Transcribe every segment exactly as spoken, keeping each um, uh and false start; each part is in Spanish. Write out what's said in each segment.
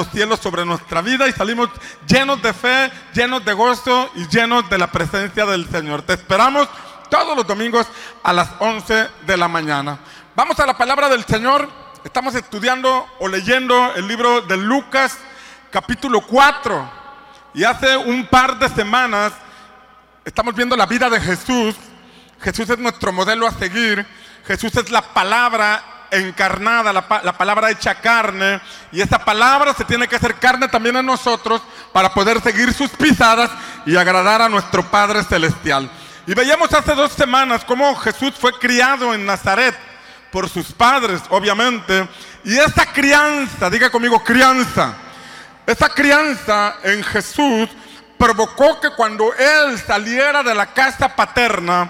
los cielos sobre nuestra vida y salimos llenos de fe, llenos de gozo y llenos de la presencia del Señor. Te esperamos todos los domingos a las once de la mañana. Vamos a la palabra del Señor. Estamos estudiando o leyendo el libro de Lucas, capítulo cuatro. Y hace un par de semanas estamos viendo la vida de Jesús. Jesús es nuestro modelo a seguir. Jesús es la palabra encarnada, la, la palabra hecha carne, y esa palabra se tiene que hacer carne también en nosotros para poder seguir sus pisadas y agradar a nuestro Padre Celestial. Y veíamos hace dos semanas cómo Jesús fue criado en Nazaret por sus padres, obviamente, y esa crianza, diga conmigo crianza, esa crianza en Jesús provocó que cuando Él saliera de la casa paterna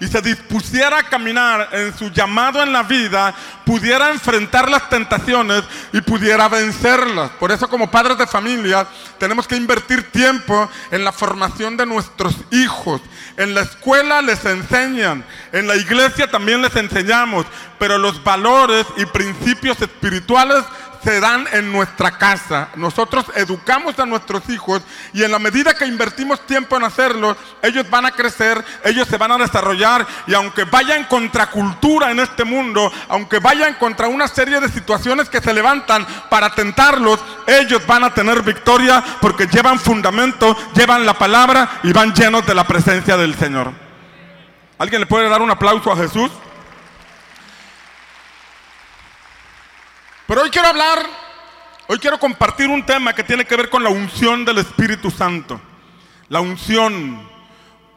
y se dispusiera a caminar en su llamado en la vida, pudiera enfrentar las tentaciones y pudiera vencerlas. Por eso, como padres de familia, tenemos que invertir tiempo en la formación de nuestros hijos. En la escuela les enseñan, en la iglesia también les enseñamos, pero los valores y principios espirituales se dan en nuestra casa. Nosotros educamos a nuestros hijos y en la medida que invertimos tiempo en hacerlo, ellos van a crecer, ellos se van a desarrollar, y aunque vayan contra cultura en este mundo, aunque vayan contra una serie de situaciones que se levantan para tentarlos, ellos van a tener victoria porque llevan fundamento, llevan la palabra y van llenos de la presencia del Señor. ¿Alguien le puede dar un aplauso a Jesús? Pero hoy quiero hablar, hoy quiero compartir un tema que tiene que ver con la unción del Espíritu Santo. La unción,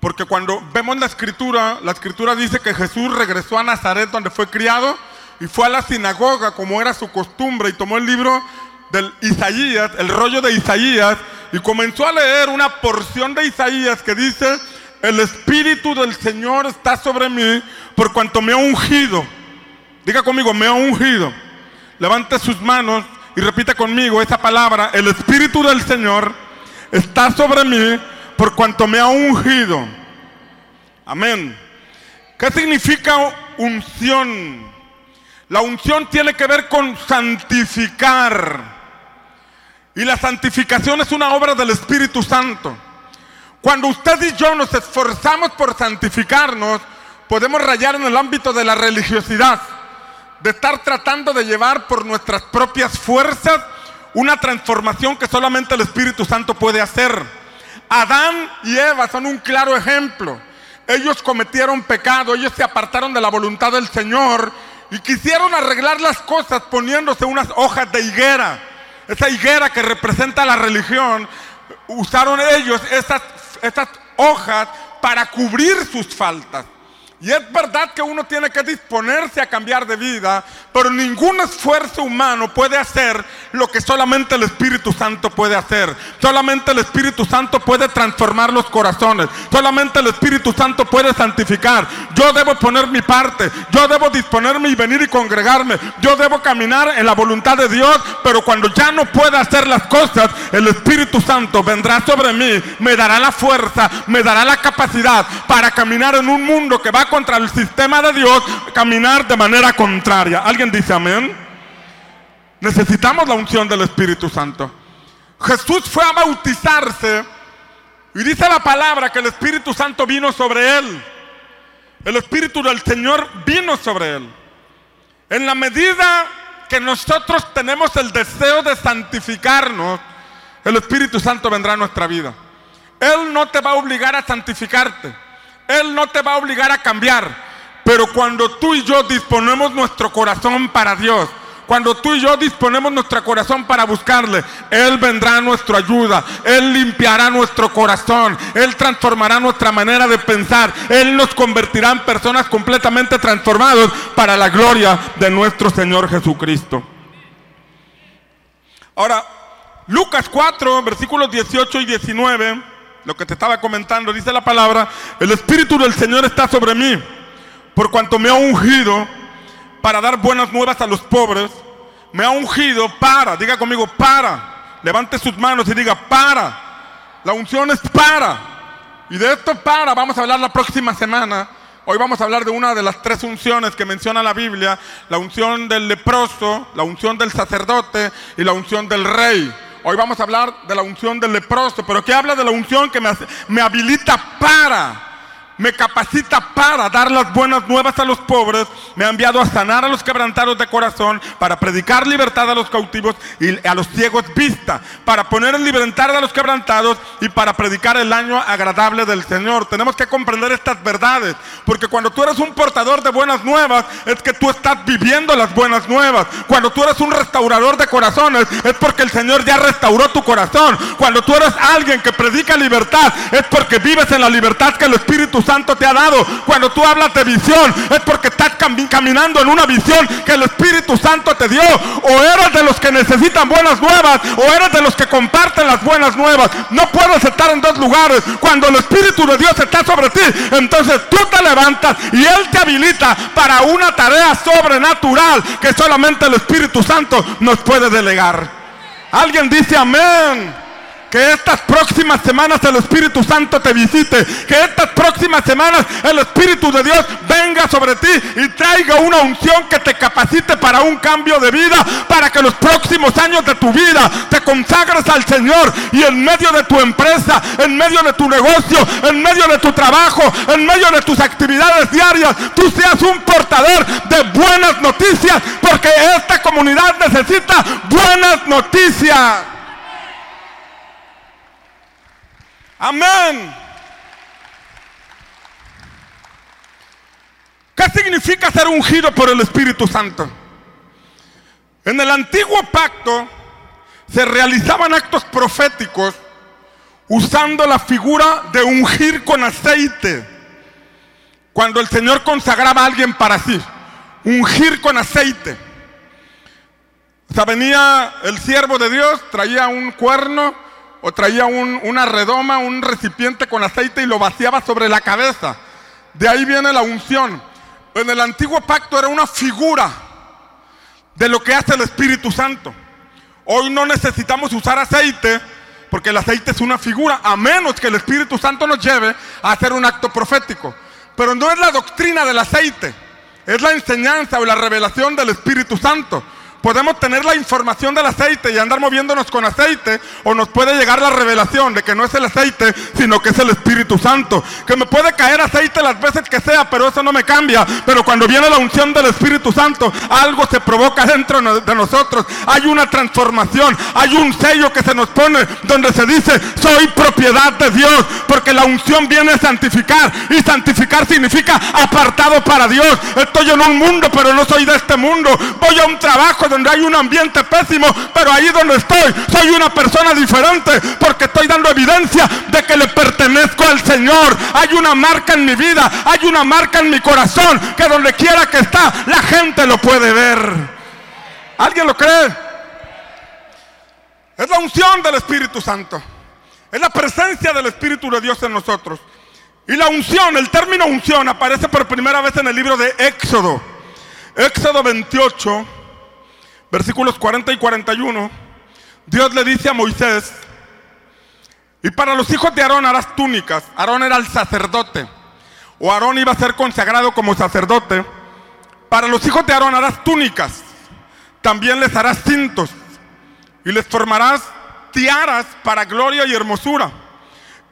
porque cuando vemos la Escritura, la Escritura dice que Jesús regresó a Nazaret donde fue criado y fue a la sinagoga como era su costumbre y tomó el libro de Isaías, el rollo de Isaías, y comenzó a leer una porción de Isaías que dice: el Espíritu del Señor está sobre mí por cuanto me ha ungido. Diga conmigo, me ha ungido. Levante sus manos y repita conmigo esa palabra: el Espíritu del Señor está sobre mí por cuanto me ha ungido. Amén. ¿Qué significa unción? La unción tiene que ver con santificar. Y la santificación es una obra del Espíritu Santo. Cuando usted y yo nos esforzamos por santificarnos, podemos rayar en el ámbito de la religiosidad, de estar tratando de llevar por nuestras propias fuerzas una transformación que solamente el Espíritu Santo puede hacer. Adán y Eva son un claro ejemplo. Ellos cometieron pecado, ellos se apartaron de la voluntad del Señor y quisieron arreglar las cosas poniéndose unas hojas de higuera. Esa higuera que representa la religión, usaron ellos esas, esas hojas para cubrir sus faltas. Y es verdad que uno tiene que disponerse a cambiar de vida, pero ningún esfuerzo humano puede hacer lo que solamente el Espíritu Santo puede hacer. Solamente el Espíritu Santo puede transformar los corazones. Solamente el Espíritu Santo puede santificar. Yo debo poner mi parte. Yo debo disponerme y venir y congregarme. Yo debo caminar en la voluntad de Dios, pero cuando ya no pueda hacer las cosas, el Espíritu Santo vendrá sobre mí, me dará la fuerza, me dará la capacidad para caminar en un mundo que va contra el sistema de Dios, caminar de manera contraria. ¿Alguien dice amén? Necesitamos la unción del Espíritu Santo. Jesús fue a bautizarse y dice la palabra que el Espíritu Santo vino sobre él. El Espíritu del Señor vino sobre él. En la medida que nosotros tenemos el deseo de santificarnos, el Espíritu Santo vendrá a nuestra vida. Él no te va a obligar a santificarte. Él no te va a obligar a cambiar. Pero cuando tú y yo disponemos nuestro corazón para Dios, cuando tú y yo disponemos nuestro corazón para buscarle, Él vendrá a nuestra ayuda. Él limpiará nuestro corazón. Él transformará nuestra manera de pensar. Él nos convertirá en personas completamente transformadas para la gloria de nuestro Señor Jesucristo. Ahora, Lucas cuatro, versículos dieciocho y diecinueve... Lo que te estaba comentando, dice la palabra: el Espíritu del Señor está sobre mí, por cuanto me ha ungido para dar buenas nuevas a los pobres. Me ha ungido para, diga conmigo, para. Levante sus manos y diga, para. La unción es para. Y de esto para vamos a hablar la próxima semana. Hoy vamos a hablar de una de las tres unciones que menciona la Biblia, la unción del leproso, la unción del sacerdote y la unción del rey. Hoy vamos a hablar de la unción del leproso, pero que habla de la unción que me, me habilita para... me capacita para dar las buenas nuevas a los pobres, me ha enviado a sanar a los quebrantados de corazón, para predicar libertad a los cautivos y a los ciegos vista, para poner en libertad a los quebrantados y para predicar el año agradable del Señor. Tenemos que comprender estas verdades, porque cuando tú eres un portador de buenas nuevas, es que tú estás viviendo las buenas nuevas. Cuando tú eres un restaurador de corazones, es porque el Señor ya restauró tu corazón. Cuando tú eres alguien que predica libertad, es porque vives en la libertad que el Espíritu Santo te ha dado. Cuando tú hablas de visión, es porque estás cam- caminando en una visión que el Espíritu Santo te dio. O eres de los que necesitan buenas nuevas, o eres de los que comparten las buenas nuevas. No puedes estar en dos lugares. Cuando el Espíritu de Dios está sobre ti, entonces tú te levantas y Él te habilita para una tarea sobrenatural que solamente el Espíritu Santo nos puede delegar. Alguien dice amén. Que estas próximas semanas el Espíritu Santo te visite. Que estas próximas semanas el Espíritu de Dios venga sobre ti y traiga una unción que te capacite para un cambio de vida, para que los próximos años de tu vida te consagres al Señor, y en medio de tu empresa, en medio de tu negocio, en medio de tu trabajo, en medio de tus actividades diarias, tú seas un portador de buenas noticias, porque esta comunidad necesita buenas noticias. Amén. ¿Qué significa ser ungido por el Espíritu Santo? En el antiguo pacto se realizaban actos proféticos usando la figura de ungir con aceite. Cuando el Señor consagraba a alguien para sí, ungir con aceite. O sea, venía el siervo de Dios, traía un cuerno o traía un, una redoma, un recipiente con aceite, y lo vaciaba sobre la cabeza. De ahí viene la unción. En el antiguo pacto era una figura de lo que hace el Espíritu Santo. Hoy no necesitamos usar aceite, porque el aceite es una figura, a menos que el Espíritu Santo nos lleve a hacer un acto profético. Pero no es la doctrina del aceite, es la enseñanza o la revelación del Espíritu Santo. Podemos tener la información del aceite y andar moviéndonos con aceite, o nos puede llegar la revelación de que no es el aceite, sino que es el Espíritu Santo. Que me puede caer aceite las veces que sea, pero eso no me cambia. Pero cuando viene la unción del Espíritu Santo, algo se provoca dentro de nosotros. Hay una transformación, hay un sello que se nos pone donde se dice: soy propiedad de Dios, porque la unción viene a santificar, y santificar significa apartado para Dios. Estoy en un mundo, pero no soy de este mundo. Voy a un trabajo de donde hay un ambiente pésimo, pero ahí donde estoy soy una persona diferente, porque estoy dando evidencia de que le pertenezco al Señor. Hay una marca en mi vida, hay una marca en mi corazón, que donde quiera que está, la gente lo puede ver. ¿Alguien lo cree? Es la unción del Espíritu Santo, es la presencia del Espíritu de Dios en nosotros. Y la unción, el término unción, aparece por primera vez en el libro de Éxodo. Éxodo veintiocho, versículos cuarenta y cuarenta y uno, Dios le dice a Moisés: y para los hijos de Aarón harás túnicas. Aarón era el sacerdote, o Aarón iba a ser consagrado como sacerdote. Para los hijos de Aarón harás túnicas, también les harás cintos, y les formarás tiaras para gloria y hermosura,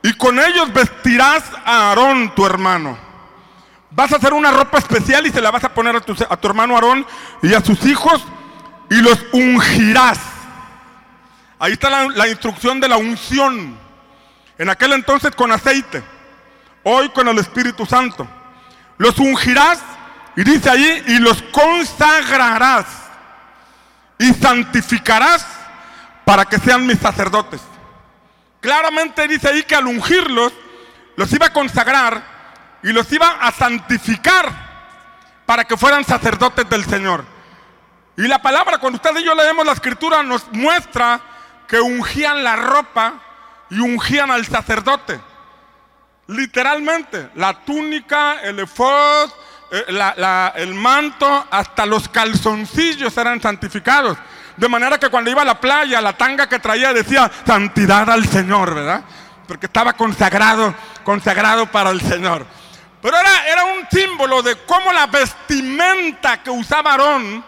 y con ellos vestirás a Aarón tu hermano. Vas a hacer una ropa especial y se la vas a poner a tu, a tu hermano Aarón y a sus hijos, y los ungirás. Ahí está la, la instrucción de la unción. En aquel entonces con aceite, hoy con el Espíritu Santo. Los ungirás, y dice ahí, y los consagrarás y santificarás para que sean mis sacerdotes. Claramente dice ahí que al ungirlos, los iba a consagrar y los iba a santificar para que fueran sacerdotes del Señor. Y la palabra, cuando usted y yo leemos la Escritura, nos muestra que ungían la ropa y ungían al sacerdote. Literalmente, la túnica, el efod, eh, la, la, el manto, hasta los calzoncillos eran santificados. De manera que cuando iba a la playa, la tanga que traía decía: santidad al Señor, ¿verdad? Porque estaba consagrado, consagrado para el Señor. Pero era, era un símbolo de cómo la vestimenta que usaba Aarón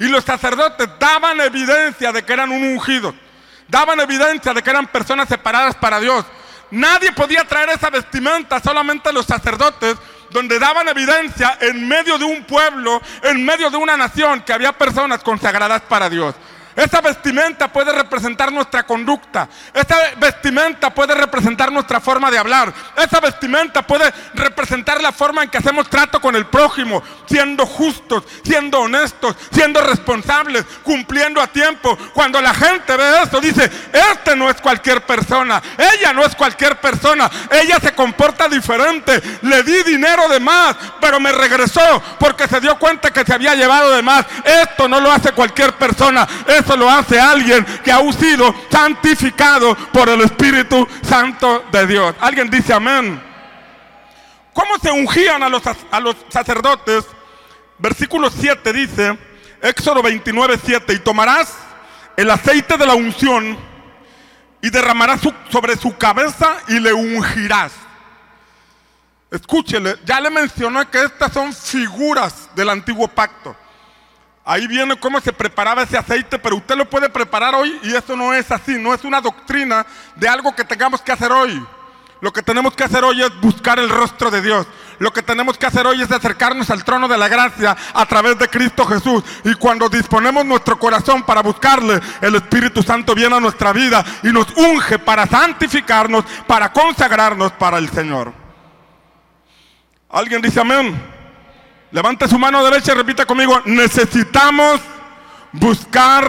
y los sacerdotes daban evidencia de que eran un ungido. Daban evidencia de que eran personas separadas para Dios. Nadie podía traer esa vestimenta, solamente los sacerdotes, donde daban evidencia en medio de un pueblo, en medio de una nación, que había personas consagradas para Dios. Esa vestimenta puede representar nuestra conducta. Esa vestimenta puede representar nuestra forma de hablar. Esa vestimenta puede representar la forma en que hacemos trato con el prójimo, siendo justos, siendo honestos, siendo responsables, cumpliendo a tiempo. Cuando la gente ve eso, dice: este no es cualquier persona, ella no es cualquier persona, ella se comporta diferente, le di dinero de más, pero me regresó porque se dio cuenta que se había llevado de más. Esto no lo hace cualquier persona, es Eso lo hace alguien que ha sido santificado por el Espíritu Santo de Dios. Alguien dice amén. ¿Cómo se ungían a los, a los sacerdotes? Versículo siete dice, Éxodo veintinueve, siete: y tomarás el aceite de la unción y derramarás su, sobre su cabeza y le ungirás. Escúchele, ya le mencioné que estas son figuras del antiguo pacto. Ahí viene cómo se preparaba ese aceite, pero usted lo puede preparar hoy y eso no es así, no es una doctrina de algo que tengamos que hacer hoy. Lo que tenemos que hacer hoy es buscar el rostro de Dios. Lo que tenemos que hacer hoy es acercarnos al trono de la gracia a través de Cristo Jesús. Y cuando disponemos nuestro corazón para buscarle, el Espíritu Santo viene a nuestra vida y nos unge para santificarnos, para consagrarnos para el Señor. ¿Alguien dice amén? Levante su mano derecha y repita conmigo: necesitamos buscar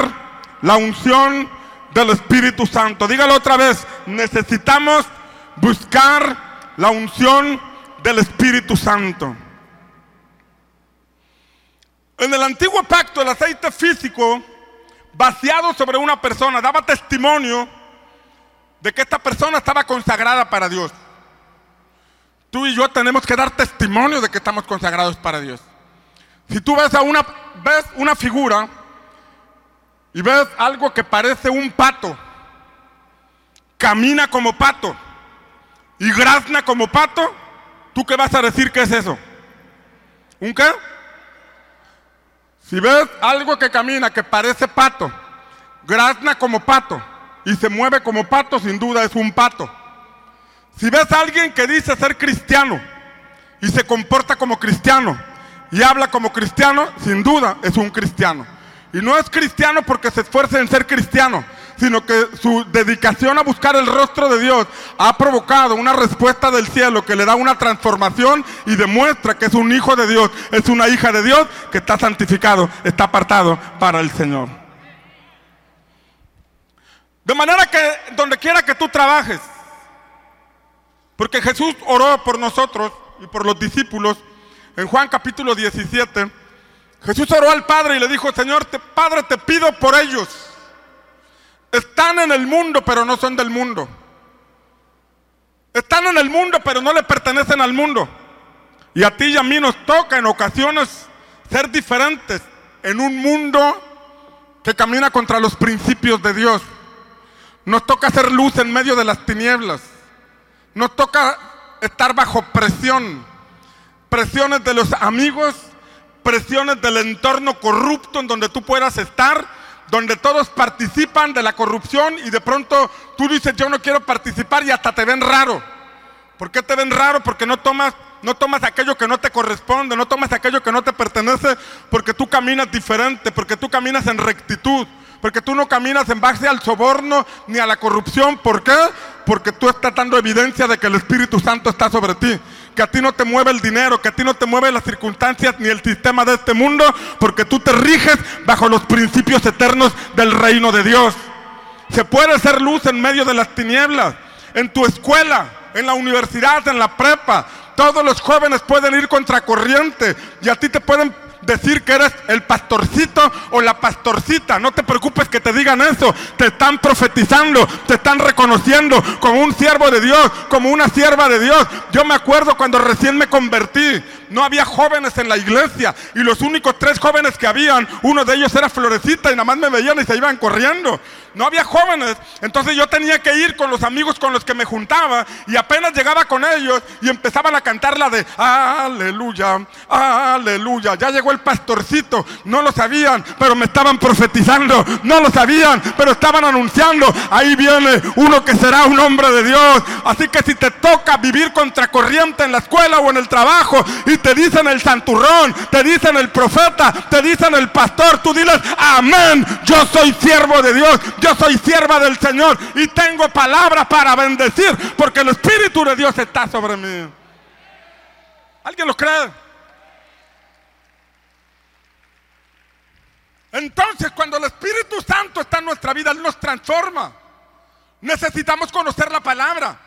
la unción del Espíritu Santo. Dígalo otra vez: necesitamos buscar la unción del Espíritu Santo. En el antiguo pacto, el aceite físico vaciado sobre una persona daba testimonio de que esta persona estaba consagrada para Dios. Tú y yo tenemos que dar testimonio de que estamos consagrados para Dios. Si tú ves a una, ves una figura y ves algo que parece un pato, camina como pato y grazna como pato, ¿tú qué vas a decir que es eso? ¿Un qué? Si ves algo que camina, que parece pato, grazna como pato y se mueve como pato, sin duda es un pato. Si ves a alguien que dice ser cristiano y se comporta como cristiano y habla como cristiano, sin duda es un cristiano. Y no es cristiano porque se esfuerce en ser cristiano, sino que su dedicación a buscar el rostro de Dios ha provocado una respuesta del cielo que le da una transformación y demuestra que es un hijo de Dios, es una hija de Dios que está santificado, está apartado para el Señor. De manera que donde quiera que tú trabajes, porque Jesús oró por nosotros y por los discípulos. En Juan capítulo diecisiete, Jesús oró al Padre y le dijo: Señor, te, Padre, te pido por ellos. Están en el mundo, pero no son del mundo. Están en el mundo, pero no le pertenecen al mundo. Y a ti y a mí nos toca en ocasiones ser diferentes en un mundo que camina contra los principios de Dios. Nos toca hacer luz en medio de las tinieblas. Nos toca estar bajo presión, presiones de los amigos, presiones del entorno corrupto en donde tú puedas estar, donde todos participan de la corrupción y de pronto tú dices: yo no quiero participar, y hasta te ven raro. ¿Por qué te ven raro? Porque no tomas, no tomas aquello que no te corresponde, no tomas aquello que no te pertenece, porque tú caminas diferente, porque tú caminas en rectitud. Porque tú no caminas en base al soborno ni a la corrupción. ¿Por qué? Porque tú estás dando evidencia de que el Espíritu Santo está sobre ti. Que a ti no te mueve el dinero, que a ti no te mueve las circunstancias ni el sistema de este mundo. Porque tú te riges bajo los principios eternos del reino de Dios. Se puede hacer luz en medio de las tinieblas. En tu escuela, en la universidad, en la prepa. Todos los jóvenes pueden ir contracorriente y a ti te pueden decir que eres el pastorcito o la pastorcita. No te preocupes que te digan eso. Te están profetizando, te están reconociendo como un siervo de Dios, como una sierva de Dios. Yo me acuerdo cuando recién me convertí, no había jóvenes en la iglesia, y los únicos tres jóvenes que habían, uno de ellos era Florecita, y nada más me veían y se iban corriendo. No había jóvenes, entonces yo tenía que ir con los amigos con los que me juntaba, y apenas llegaba con ellos y empezaban a cantar la de aleluya, aleluya, ya llegó el pastorcito. No lo sabían, pero me estaban profetizando. No lo sabían, pero estaban anunciando: ahí viene uno que será un hombre de Dios. Así que si te toca vivir contracorriente en la escuela o en el trabajo y te dicen el santurrón, te dicen el profeta, te dicen el pastor, tú diles: amén, yo soy siervo de Dios, yo soy sierva del Señor y tengo palabras para bendecir, porque el Espíritu de Dios está sobre mí. ¿Alguien lo cree? Entonces, cuando el Espíritu Santo está en nuestra vida, Él nos transforma. Necesitamos conocer la palabra,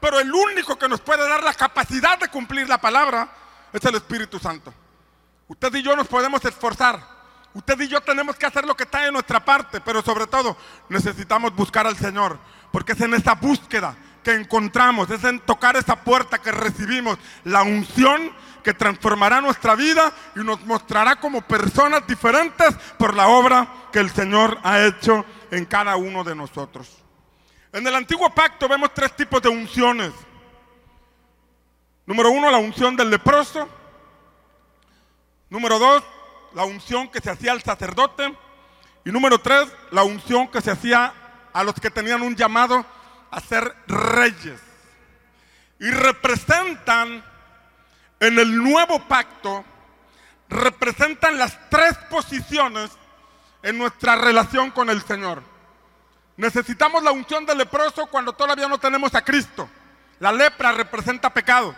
pero el único que nos puede dar la capacidad de cumplir la palabra es el Espíritu Santo. Usted y yo nos podemos esforzar. Usted y yo tenemos que hacer lo que está en nuestra parte, pero sobre todo necesitamos buscar al Señor, porque es en esa búsqueda que encontramos, es en tocar esa puerta que recibimos la unción que transformará nuestra vida y nos mostrará como personas diferentes por la obra que el Señor ha hecho en cada uno de nosotros. En el antiguo pacto vemos tres tipos de unciones. Número uno, la unción del leproso. Número dos, la unción que se hacía al sacerdote. Y número tres, la unción que se hacía a los que tenían un llamado a ser reyes. Y representan, en el nuevo pacto, representan las tres posiciones en nuestra relación con el Señor. Necesitamos la unción del leproso cuando todavía no tenemos a Cristo. La lepra representa pecado,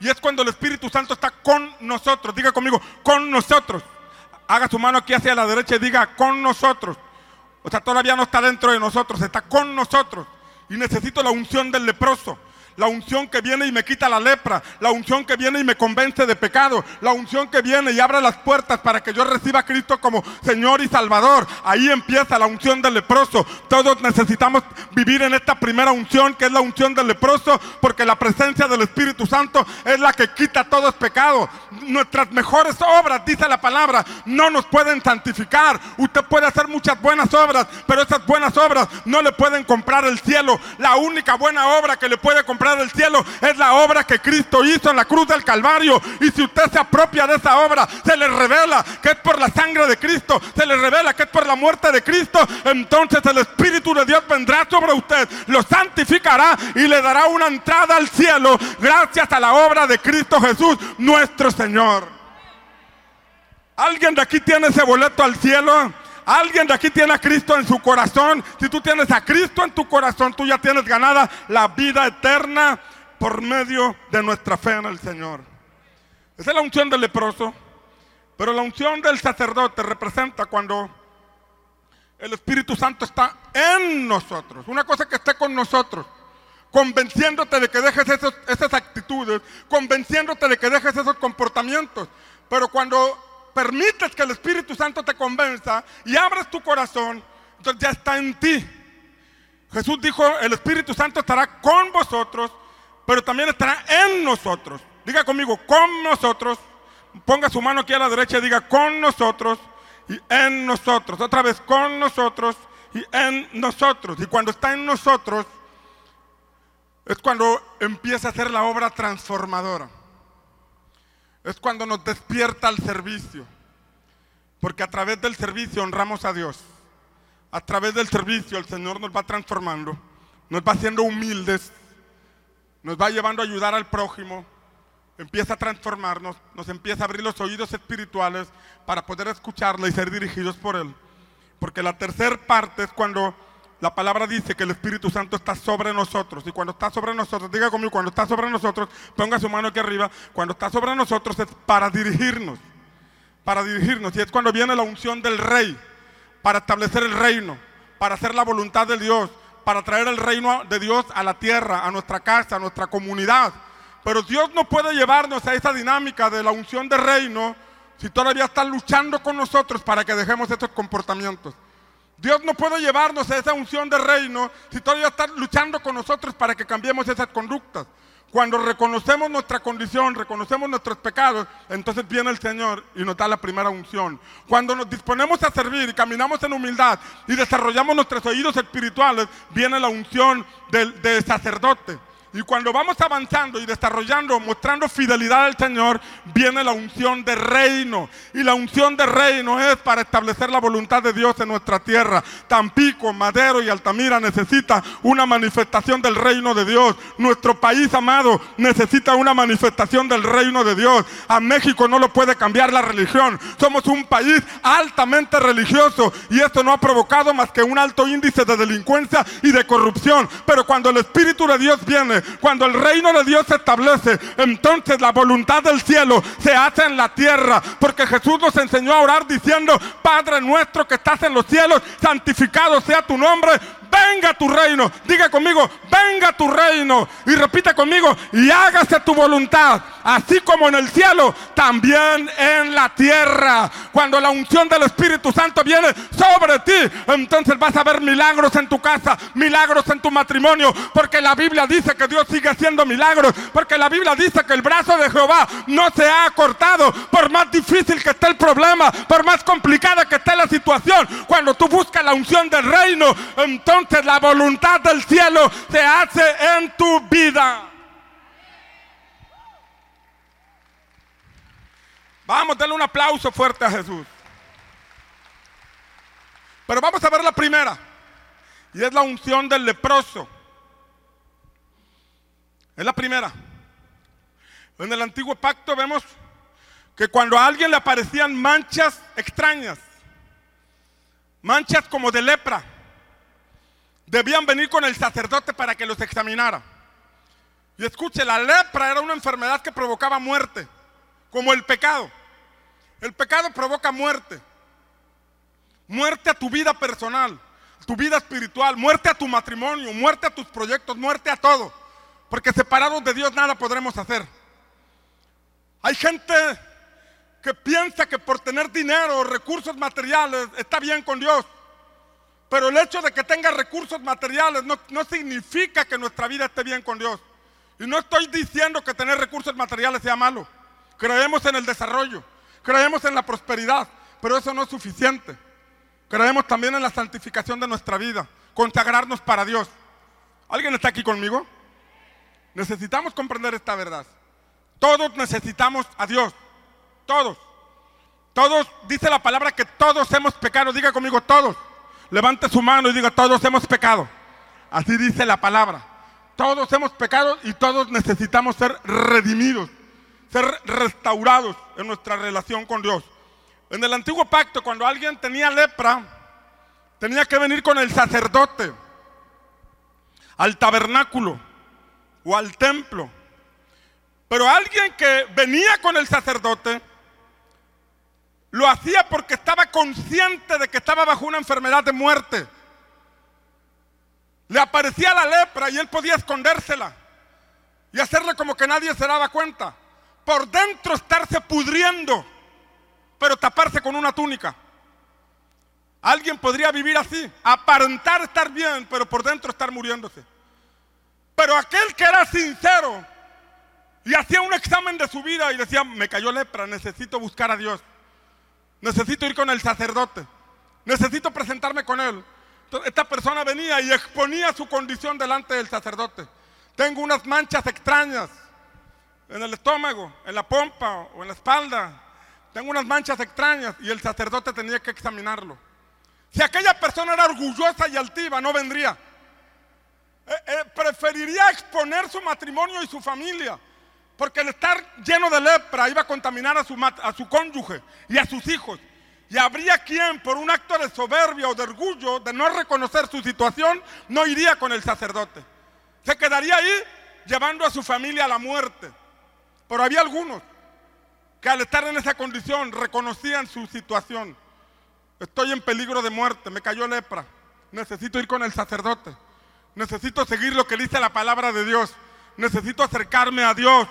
y es cuando el Espíritu Santo está con nosotros. Diga conmigo: con nosotros. Haga su mano aquí hacia la derecha y diga: con nosotros. O sea, todavía no está dentro de nosotros, está con nosotros. Y necesito la unción del leproso. La unción que viene y me quita la lepra. La unción que viene y me convence de pecado. La unción que viene y abre las puertas para que yo reciba a Cristo como Señor y Salvador. Ahí empieza la unción del leproso. Todos necesitamos vivir en esta primera unción, que es la unción del leproso, porque la presencia del Espíritu Santo es la que quita todo pecado. Nuestras mejores obras, dice la palabra, no nos pueden santificar. Usted puede hacer muchas buenas obras, pero esas buenas obras no le pueden comprar el cielo. La única buena obra que le puede comprar del cielo es la obra que Cristo hizo en la cruz del Calvario, y si usted se apropia de esa obra, se le revela que es por la sangre de Cristo, se le revela que es por la muerte de Cristo. Entonces el Espíritu de Dios vendrá sobre usted, lo santificará y le dará una entrada al cielo gracias a la obra de Cristo Jesús nuestro Señor. ¿Alguien de aquí tiene ese boleto al cielo? ¿Alguien de aquí tiene a Cristo en su corazón? Si tú tienes a Cristo en tu corazón, tú ya tienes ganada la vida eterna por medio de nuestra fe en el Señor. Esa es la unción del leproso. Pero la unción del sacerdote representa cuando el Espíritu Santo está en nosotros. Una cosa es que esté con nosotros, convenciéndote de que dejes esos, esas actitudes, convenciéndote de que dejes esos comportamientos. Pero cuando permites que el Espíritu Santo te convenza y abres tu corazón, entonces ya está en ti. Jesús dijo: el Espíritu Santo estará con vosotros, pero también estará en nosotros. Diga conmigo: con nosotros. Ponga su mano aquí a la derecha y diga: con nosotros y en nosotros. Otra vez: con nosotros y en nosotros. Y cuando está en nosotros es cuando empieza a hacer la obra transformadora. Es cuando nos despierta al servicio, porque a través del servicio honramos a Dios. A través del servicio el Señor nos va transformando, nos va haciendo humildes, nos va llevando a ayudar al prójimo, empieza a transformarnos, nos empieza a abrir los oídos espirituales para poder escucharle y ser dirigidos por Él. Porque la tercera parte es cuando la palabra dice que el Espíritu Santo está sobre nosotros. Y cuando está sobre nosotros, diga conmigo: cuando está sobre nosotros, ponga su mano aquí arriba. Cuando está sobre nosotros es para dirigirnos, para dirigirnos. Y es cuando viene la unción del Rey, para establecer el reino, para hacer la voluntad de Dios, para traer el reino de Dios a la tierra, a nuestra casa, a nuestra comunidad. Pero Dios no puede llevarnos a esa dinámica de la unción del reino si todavía están luchando con nosotros para que dejemos estos comportamientos. Dios no puede llevarnos a esa unción de reino si todavía está luchando con nosotros para que cambiemos esas conductas. Cuando reconocemos nuestra condición, reconocemos nuestros pecados, entonces viene el Señor y nos da la primera unción. Cuando nos disponemos a servir y caminamos en humildad y desarrollamos nuestros oídos espirituales, viene la unción del, del sacerdote. Y cuando vamos avanzando y desarrollando, mostrando fidelidad al Señor, viene la unción de reino. Y la unción de reino es para establecer la voluntad de Dios en nuestra tierra. Tampico, Madero y Altamira necesitan una manifestación del reino de Dios. Nuestro país amado necesita una manifestación del reino de Dios. A México no lo puede cambiar la religión. Somos un país altamente religioso y esto no ha provocado más que un alto índice de delincuencia y de corrupción. Pero cuando el Espíritu de Dios viene, cuando el reino de Dios se establece, entonces la voluntad del cielo se hace en la tierra, porque Jesús nos enseñó a orar diciendo: Padre nuestro que estás en los cielos, santificado sea tu nombre, venga tu reino. Diga conmigo: venga tu reino. Y repita conmigo: y hágase tu voluntad, así como en el cielo, también en la tierra. Cuando la unción del Espíritu Santo viene sobre ti, entonces vas a ver milagros en tu casa, milagros en tu matrimonio, porque la Biblia dice que Dios sigue haciendo milagros, porque la Biblia dice que el brazo de Jehová no se ha acortado. Por más difícil que esté el problema, por más complicada que esté la situación, cuando tú buscas la unción del reino, entonces la voluntad del cielo se hace en tu vida. Vamos, denle un aplauso fuerte a Jesús. Pero vamos a ver la primera, y es la unción del leproso. Es la primera. En el antiguo pacto vemos que cuando a alguien le aparecían manchas extrañas, manchas como de lepra, debían venir con el sacerdote para que los examinara. Y escuche, la lepra era una enfermedad que provocaba muerte, como el pecado. El pecado provoca muerte. Muerte a tu vida personal, a tu vida espiritual, muerte a tu matrimonio, muerte a tus proyectos, muerte a todo. Porque separados de Dios nada podremos hacer. Hay gente que piensa que por tener dinero o recursos materiales está bien con Dios. Pero el hecho de que tenga recursos materiales no, no significa que nuestra vida esté bien con Dios. Y no estoy diciendo que tener recursos materiales sea malo. Creemos en el desarrollo, creemos en la prosperidad, pero eso no es suficiente. Creemos también en la santificación de nuestra vida, consagrarnos para Dios. ¿Alguien está aquí conmigo? Necesitamos comprender esta verdad. Todos necesitamos a Dios, todos. Todos, dice la palabra que todos hemos pecado, diga conmigo todos. Levante su mano y diga: todos hemos pecado. Así dice la palabra. Todos hemos pecado y todos necesitamos ser redimidos, ser restaurados en nuestra relación con Dios. En el antiguo pacto, cuando alguien tenía lepra, tenía que venir con el sacerdote al tabernáculo o al templo. Pero alguien que venía con el sacerdote lo hacía porque estaba consciente de que estaba bajo una enfermedad de muerte. Le aparecía la lepra y él podía escondérsela y hacerle como que nadie se daba cuenta. Por dentro estarse pudriendo, pero taparse con una túnica. Alguien podría vivir así, aparentar estar bien, pero por dentro estar muriéndose. Pero aquel que era sincero y hacía un examen de su vida y decía: me cayó lepra, necesito buscar a Dios. Necesito ir con el sacerdote. Necesito presentarme con él. Entonces, esta persona venía y exponía su condición delante del sacerdote. Tengo unas manchas extrañas en el estómago, en la pompa o en la espalda. Tengo unas manchas extrañas y el sacerdote tenía que examinarlo. Si aquella persona era orgullosa y altiva, no vendría. Eh, eh, preferiría exponer su matrimonio y su familia. Porque el estar lleno de lepra iba a contaminar a su, a su cónyuge y a sus hijos. Y habría quien, por un acto de soberbia o de orgullo, de no reconocer su situación, no iría con el sacerdote. Se quedaría ahí llevando a su familia a la muerte. Pero había algunos que al estar en esa condición reconocían su situación. Estoy en peligro de muerte, me cayó lepra. Necesito ir con el sacerdote. Necesito seguir lo que dice la palabra de Dios. Necesito acercarme a Dios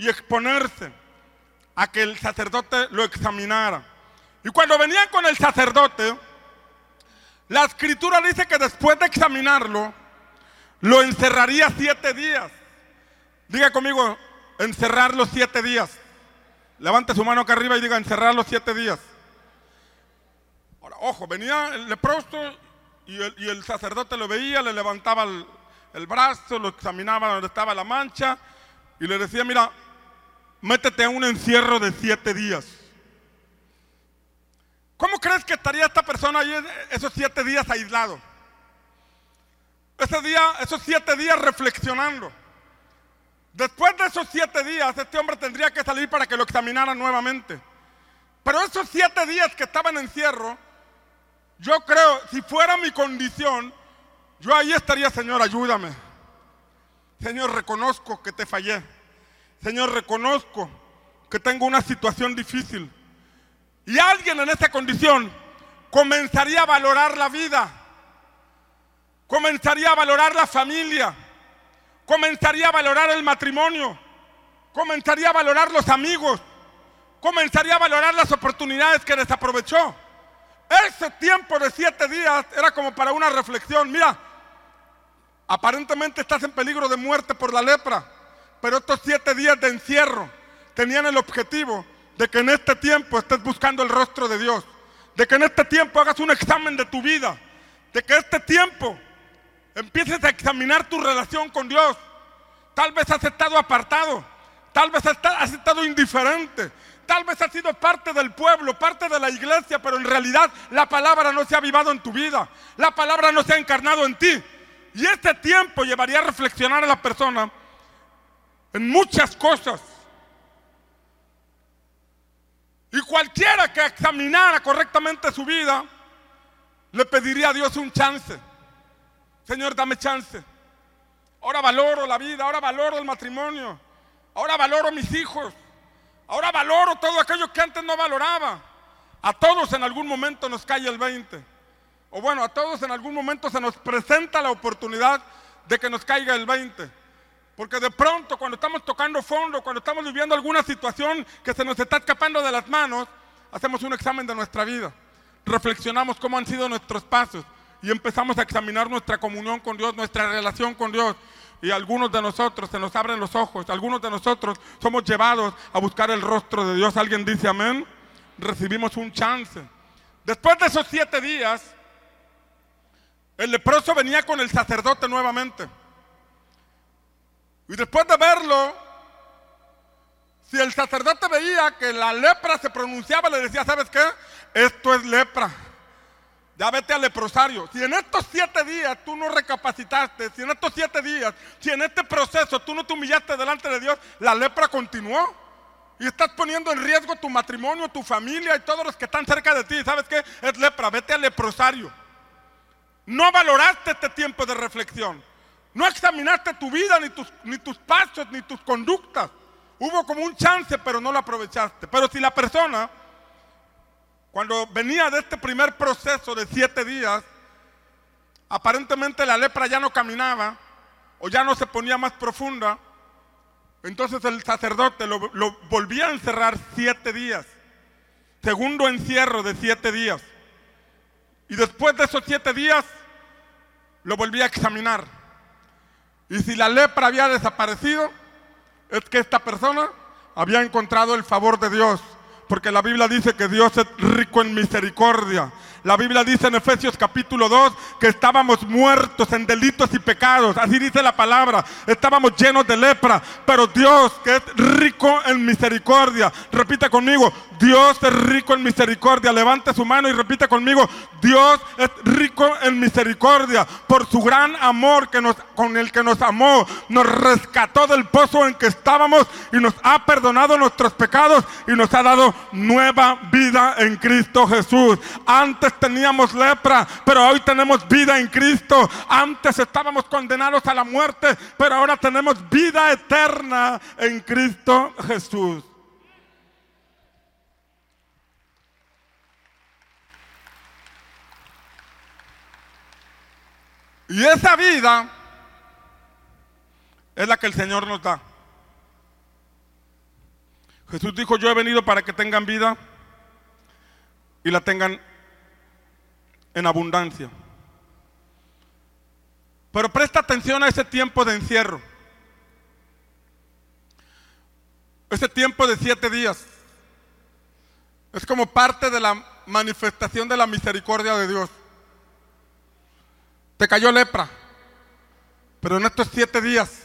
y exponerse. a que el sacerdote lo examinara. Y cuando venían con el sacerdote, la escritura dice que después de examinarlo, lo encerraría siete días. Diga conmigo, encerrar los siete días. Levante su mano acá arriba y diga, encerrar los siete días. Ahora, ojo, venía el leproso y el, y el sacerdote lo veía, le levantaba el, el brazo, lo examinaba donde estaba la mancha y le decía, mira, métete a un encierro de siete días. ¿Cómo crees que estaría esta persona ahí esos siete días aislado? Ese día, esos siete días reflexionando. Después de esos siete días, este hombre tendría que salir para que lo examinaran nuevamente. Pero esos siete días que estaba en encierro, yo creo, si fuera mi condición, yo ahí estaría, Señor, ayúdame. Señor, reconozco que te fallé. Señor, reconozco que tengo una situación difícil. Y alguien en esa condición comenzaría a valorar la vida. Comenzaría a valorar la familia. Comenzaría a valorar el matrimonio, comenzaría a valorar los amigos, comenzaría a valorar las oportunidades que desaprovechó. Ese tiempo de siete días era como para una reflexión. Mira, aparentemente estás en peligro de muerte por la lepra, pero estos siete días de encierro tenían el objetivo de que en este tiempo estés buscando el rostro de Dios, de que en este tiempo hagas un examen de tu vida, de que este tiempo empieces a examinar tu relación con Dios. Tal vez has estado apartado, tal vez has estado indiferente, tal vez has sido parte del pueblo, parte de la iglesia, pero en realidad la palabra no se ha avivado en tu vida, la palabra no se ha encarnado en ti. Y este tiempo llevaría a reflexionar a la persona en muchas cosas. Y cualquiera que examinara correctamente su vida, le pediría a Dios un chance. Señor, dame chance. Ahora valoro la vida, ahora valoro el matrimonio, ahora valoro mis hijos, ahora valoro todo aquello que antes no valoraba. A todos en algún momento nos cae el veinte. O bueno, a todos en algún momento se nos presenta la oportunidad de que nos caiga el veinte. Porque de pronto cuando estamos tocando fondo, cuando estamos viviendo alguna situación que se nos está escapando de las manos, hacemos un examen de nuestra vida. Reflexionamos cómo han sido nuestros pasos. Y empezamos a examinar nuestra comunión con Dios, nuestra relación con Dios. Y algunos de nosotros se nos abren los ojos, algunos de nosotros somos llevados a buscar el rostro de Dios. ¿Alguien dice amén? Recibimos un chance. Después de esos siete días, el leproso venía con el sacerdote nuevamente. Y después de verlo, si el sacerdote veía que la lepra se pronunciaba, le decía, ¿sabes qué? Esto es lepra. Ya vete al leprosario. Si en estos siete días tú no recapacitaste, si en estos siete días, si en este proceso tú no te humillaste delante de Dios, la lepra continuó. Y estás poniendo en riesgo tu matrimonio, tu familia y todos los que están cerca de ti. ¿Sabes qué? Es lepra, vete al leprosario. No valoraste este tiempo de reflexión. No examinaste tu vida, ni tus, ni tus pasos, ni tus conductas. Hubo como un chance, pero no lo aprovechaste. Pero si la persona, cuando venía de este primer proceso de siete días, aparentemente la lepra ya no caminaba o ya no se ponía más profunda, entonces el sacerdote lo, lo volvía a encerrar siete días, segundo encierro de siete días. Y después de esos siete días lo volvía a examinar. Y si la lepra había desaparecido, es que esta persona había encontrado el favor de Dios. Porque la Biblia dice que Dios es rico en misericordia. La Biblia dice en Efesios capítulo dos que estábamos muertos en delitos y pecados. Así dice la palabra. Estábamos llenos de lepra. Pero Dios, que es rico en misericordia. Repita conmigo. Dios es rico en misericordia. Levante su mano y repita conmigo. Dios es rico en misericordia. Por su gran amor que nos, con el que nos amó. Nos rescató del pozo en que estábamos. Y nos ha perdonado nuestros pecados. Y nos ha dado nueva vida en Cristo Jesús. Antes teníamos lepra, pero hoy tenemos vida en Cristo. Antes estábamos condenados a la muerte, pero ahora tenemos vida eterna en Cristo Jesús. Y esa vida es la que el Señor nos da. Jesús dijo, yo he venido para que tengan vida y la tengan en abundancia. Pero presta atención a ese tiempo de encierro, ese tiempo de siete días. Es como parte de la manifestación de la misericordia de Dios. Te cayó lepra, pero en estos siete días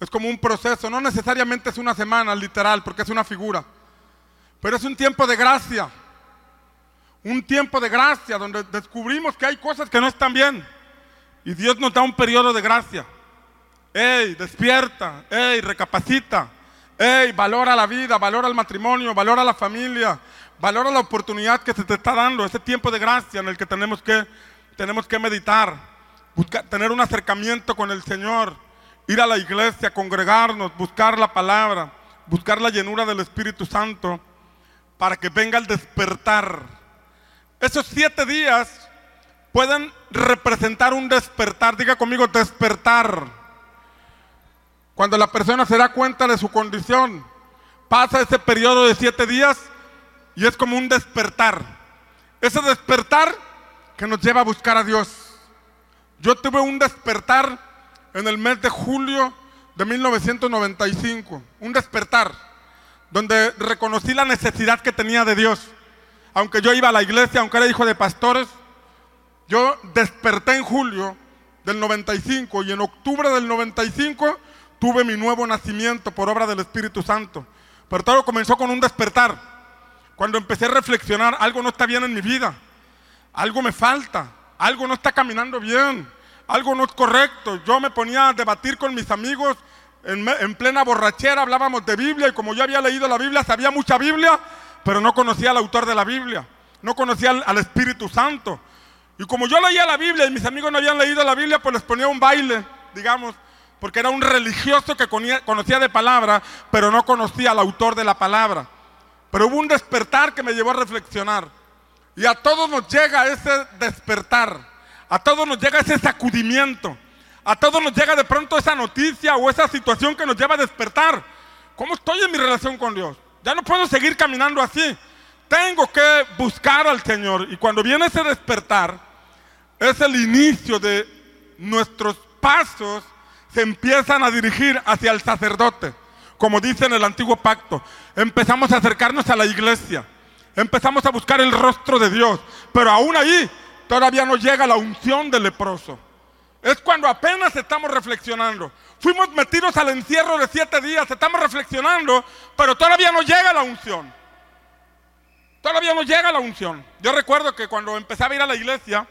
es como un proceso. No necesariamente es una semana literal, porque es una figura, pero es un tiempo de gracia, un tiempo de gracia donde descubrimos que hay cosas que no están bien y Dios nos da un periodo de gracia. ¡Ey, despierta! ¡Ey, recapacita! ¡Ey, valora la vida, valora el matrimonio, valora la familia, valora la oportunidad que se te está dando! Ese tiempo de gracia en el que tenemos que, tenemos que meditar, buscar, tener un acercamiento con el Señor, ir a la iglesia, congregarnos, buscar la palabra, buscar la llenura del Espíritu Santo para que venga el despertar. Esos siete días pueden representar un despertar. Diga conmigo, despertar. Cuando la persona se da cuenta de su condición, pasa ese periodo de siete días y es como un despertar. Ese despertar que nos lleva a buscar a Dios. Yo tuve un despertar en el mes de julio de mil novecientos noventa y cinco. Un despertar donde reconocí la necesidad que tenía de Dios. Aunque yo iba a la iglesia, aunque era hijo de pastores, yo desperté en julio del noventa y cinco y en octubre del noventa y cinco... tuve mi nuevo nacimiento por obra del Espíritu Santo. Pero todo comenzó con un despertar. Cuando empecé a reflexionar, algo no está bien en mi vida. Algo me falta. Algo no está caminando bien. Algo no es correcto. Yo me ponía a debatir con mis amigos en, en plena borrachera. Hablábamos de Biblia y como yo había leído la Biblia, sabía mucha Biblia, pero no conocía al autor de la Biblia. No conocía al, al Espíritu Santo. Y como yo leía la Biblia y mis amigos no habían leído la Biblia, pues les ponía un baile, digamos, porque era un religioso que conocía de palabra, pero no conocía al autor de la palabra. Pero hubo un despertar que me llevó a reflexionar. Y a todos nos llega ese despertar, a todos nos llega ese sacudimiento, a todos nos llega de pronto esa noticia o esa situación que nos lleva a despertar. ¿Cómo estoy en mi relación con Dios? Ya no puedo seguir caminando así. Tengo que buscar al Señor. Y cuando viene ese despertar, es el inicio de nuestros pasos. Se empiezan a dirigir hacia el sacerdote, como dice en el antiguo pacto. Empezamos a acercarnos a la iglesia, empezamos a buscar el rostro de Dios, pero aún ahí todavía no llega la unción del leproso. Es cuando apenas estamos reflexionando. Fuimos metidos al encierro de siete días, estamos reflexionando, pero todavía no llega la unción. Todavía no llega la unción. Yo recuerdo que cuando empezaba a ir a la iglesia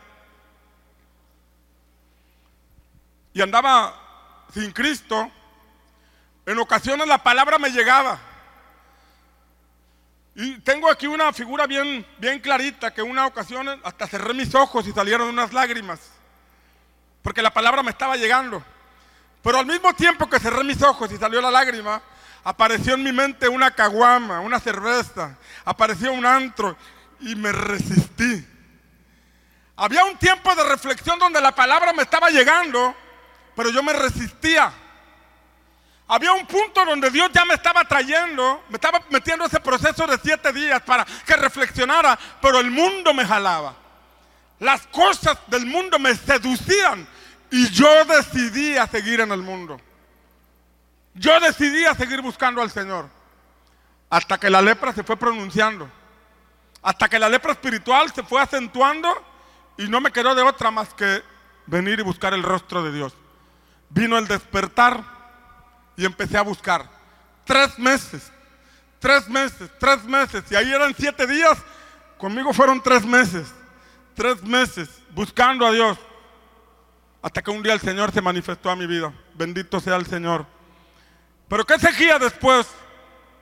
y andaba sin Cristo, en ocasiones la palabra me llegaba. Y tengo aquí una figura bien, bien clarita, que una ocasión hasta cerré mis ojos y salieron unas lágrimas, porque la palabra me estaba llegando. Pero al mismo tiempo que cerré mis ojos y salió la lágrima, apareció en mi mente una caguama, una cerveza, apareció un antro y me resistí. Había un tiempo de reflexión donde la palabra me estaba llegando, pero yo me resistía. Había un punto donde Dios ya me estaba trayendo, me estaba metiendo ese proceso de siete días para que reflexionara, pero el mundo me jalaba. Las cosas del mundo me seducían y yo decidía seguir en el mundo. Yo decidía seguir buscando al Señor hasta que la lepra se fue pronunciando, hasta que la lepra espiritual se fue acentuando y no me quedó de otra más que venir y buscar el rostro de Dios. Vino el despertar y empecé a buscar. Tres meses, tres meses, tres meses. Y ahí eran siete días, conmigo fueron tres meses, tres meses buscando a Dios. Hasta que un día el Señor se manifestó a mi vida. Bendito sea el Señor. Pero ¿qué seguía después?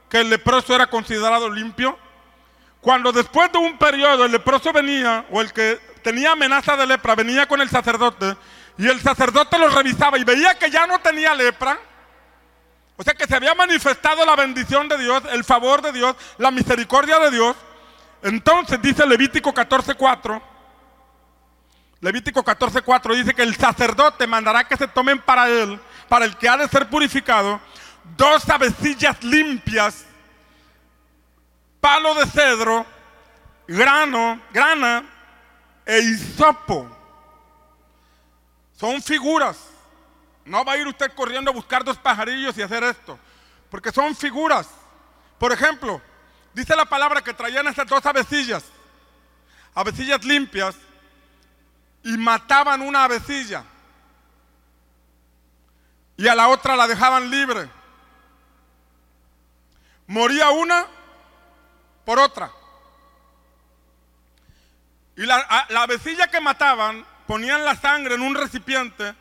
Que el leproso era considerado limpio. Cuando después de un periodo el leproso venía, o el que tenía amenaza de lepra, venía con el sacerdote, y el sacerdote lo revisaba y veía que ya no tenía lepra. O sea que se había manifestado la bendición de Dios, el favor de Dios, la misericordia de Dios. Entonces dice Levítico catorce cuatro. Levítico catorce cuatro dice que el sacerdote mandará que se tomen para él, para el que ha de ser purificado, dos avecillas limpias, palo de cedro, grano, grana e hisopo. Son figuras. No va a ir usted corriendo a buscar dos pajarillos y hacer esto, porque son figuras. Por ejemplo, dice la palabra que traían estas dos avecillas, avecillas limpias, y mataban una avecilla y a la otra la dejaban libre. Moría una por otra. Y la, a, la avecilla que mataban, ponían la sangre en un recipiente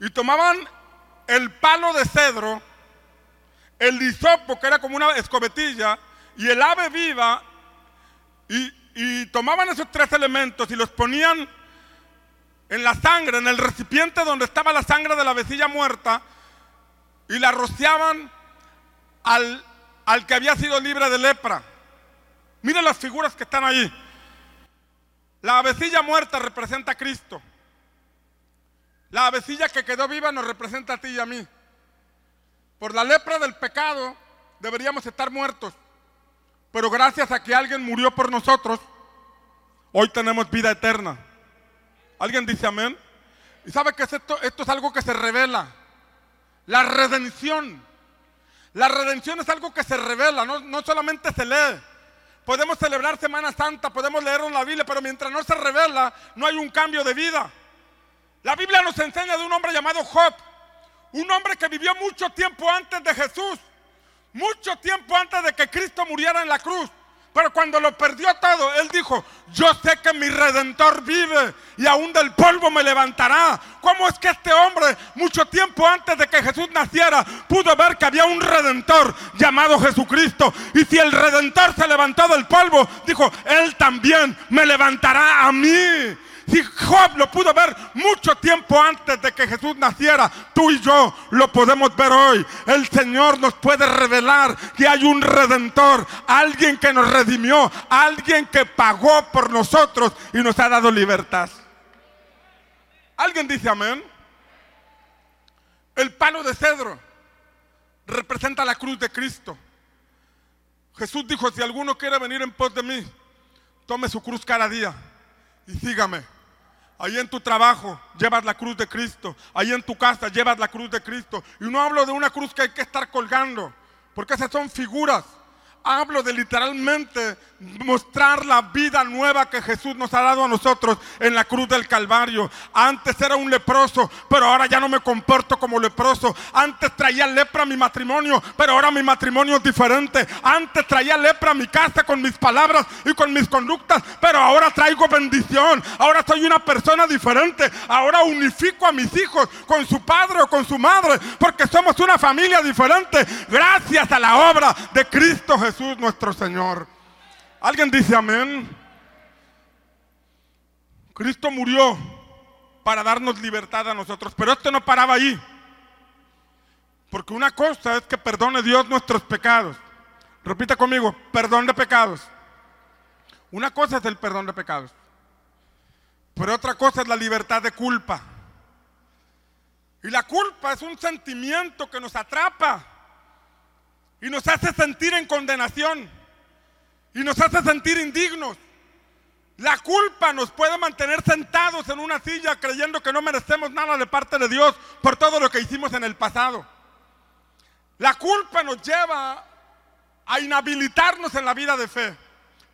y tomaban el palo de cedro, el hisopo, que era como una escobetilla, y el ave viva, y, y tomaban esos tres elementos y los ponían en la sangre, en el recipiente donde estaba la sangre de la avecilla muerta, y la rociaban al, al que había sido libre de lepra. Miren las figuras que están allí. La avecilla muerta representa a Cristo. La avecilla que quedó viva nos representa a ti y a mí. Por la lepra del pecado deberíamos estar muertos, pero gracias a que alguien murió por nosotros, hoy tenemos vida eterna. ¿Alguien dice amén? ¿Y sabe qué es esto? Esto es algo que se revela. La redención. La redención es algo que se revela, no, no solamente se lee. Podemos celebrar Semana Santa, podemos leer en la Biblia, pero mientras no se revela, no hay un cambio de vida. La Biblia nos enseña de un hombre llamado Job, un hombre que vivió mucho tiempo antes de Jesús, mucho tiempo antes de que Cristo muriera en la cruz. Pero cuando lo perdió todo, él dijo: yo sé que mi Redentor vive y aún del polvo me levantará. ¿Cómo es que este hombre, mucho tiempo antes de que Jesús naciera, pudo ver que había un Redentor llamado Jesucristo? Y si el Redentor se levantó del polvo, dijo: él también me levantará a mí. Si Job lo pudo ver mucho tiempo antes de que Jesús naciera, tú y yo lo podemos ver hoy. El Señor nos puede revelar que hay un Redentor, alguien que nos redimió, alguien que pagó por nosotros y nos ha dado libertad. ¿Alguien dice amén? El palo de cedro representa la cruz de Cristo. Jesús dijo: si alguno quiere venir en pos de mí, tome su cruz cada día y sígame. Ahí en tu trabajo llevas la cruz de Cristo. Ahí en tu casa llevas la cruz de Cristo. Y no hablo de una cruz que hay que estar colgando, porque esas son figuras. Hablo de literalmente mostrar la vida nueva que Jesús nos ha dado a nosotros en la cruz del Calvario. Antes era un leproso, pero ahora ya no me comporto como leproso. Antes traía lepra a mi matrimonio, pero ahora mi matrimonio es diferente. Antes traía lepra a mi casa con mis palabras y con mis conductas, pero ahora traigo bendición. Ahora soy una persona diferente. Ahora unifico a mis hijos con su padre o con su madre, porque somos una familia diferente gracias a la obra de Cristo Jesús Jesús nuestro Señor. ¿Alguien dice amén? Cristo murió para darnos libertad a nosotros, pero esto no paraba ahí, porque una cosa es que perdone Dios nuestros pecados. Repita conmigo: perdón de pecados. Una cosa es el perdón de pecados, pero otra cosa es la libertad de culpa. Y la culpa es un sentimiento que nos atrapa y nos hace sentir en condenación y nos hace sentir indignos. La culpa nos puede mantener sentados en una silla creyendo que no merecemos nada de parte de Dios por todo lo que hicimos en el pasado. La culpa nos lleva a inhabilitarnos en la vida de fe.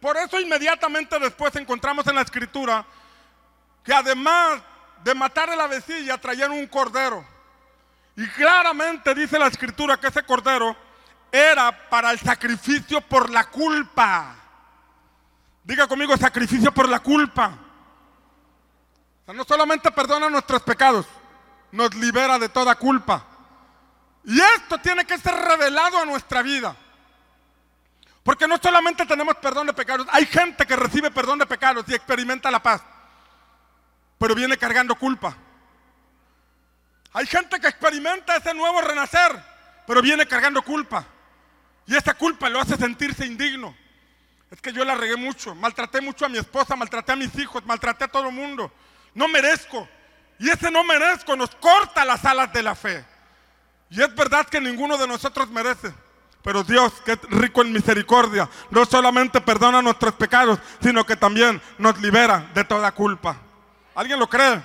Por eso inmediatamente después encontramos en la Escritura que además de matar a la avecilla, traían un cordero. Y claramente dice la Escritura que ese cordero era para el sacrificio por la culpa. Diga conmigo: sacrificio por la culpa. O sea, no solamente perdona nuestros pecados, nos libera de toda culpa. Y esto tiene que ser revelado a nuestra vida, porque no solamente tenemos perdón de pecados. Hay gente que recibe perdón de pecados y experimenta la paz, pero viene cargando culpa. Hay gente que experimenta ese nuevo renacer, pero viene cargando culpa. Y esa culpa lo hace sentirse indigno. Es que yo la regué mucho, maltraté mucho a mi esposa, maltraté a mis hijos, maltraté a todo el mundo. No merezco. Y ese no merezco nos corta las alas de la fe. Y es verdad que ninguno de nosotros merece, pero Dios, que es rico en misericordia, no solamente perdona nuestros pecados, sino que también nos libera de toda culpa. ¿Alguien lo cree?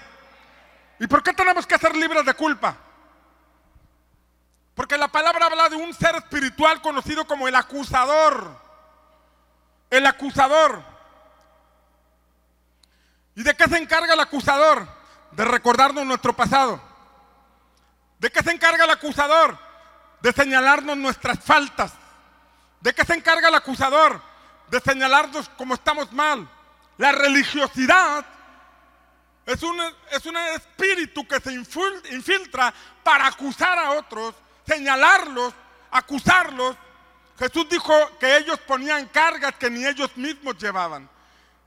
¿Y por qué tenemos que ser libres de culpa? Porque la palabra habla de un ser espiritual conocido como el acusador. El acusador. ¿Y de qué se encarga el acusador? De recordarnos nuestro pasado. ¿De qué se encarga el acusador? De señalarnos nuestras faltas. ¿De qué se encarga el acusador? De señalarnos cómo estamos mal. La religiosidad es un, es un espíritu que se infiltra para acusar a otros, señalarlos, acusarlos. Jesús dijo que ellos ponían cargas que ni ellos mismos llevaban.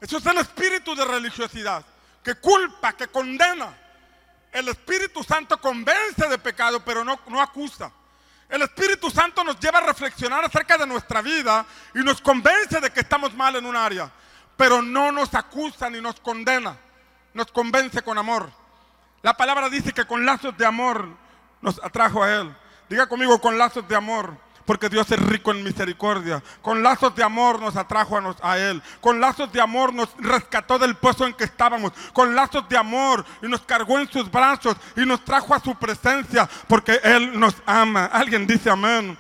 Eso es el espíritu de religiosidad, que culpa, que condena. El Espíritu Santo convence de pecado, pero no, no acusa. El Espíritu Santo nos lleva a reflexionar acerca de nuestra vida y nos convence de que estamos mal en un área, pero no nos acusa ni nos condena, nos convence con amor. La palabra dice que con lazos de amor nos atrajo a Él. Diga conmigo, con lazos de amor, porque Dios es rico en misericordia. Con lazos de amor nos atrajo a, nos, a Él. Con lazos de amor nos rescató del pozo en que estábamos. Con lazos de amor y nos cargó en sus brazos y nos trajo a su presencia, porque Él nos ama. Alguien dice amén.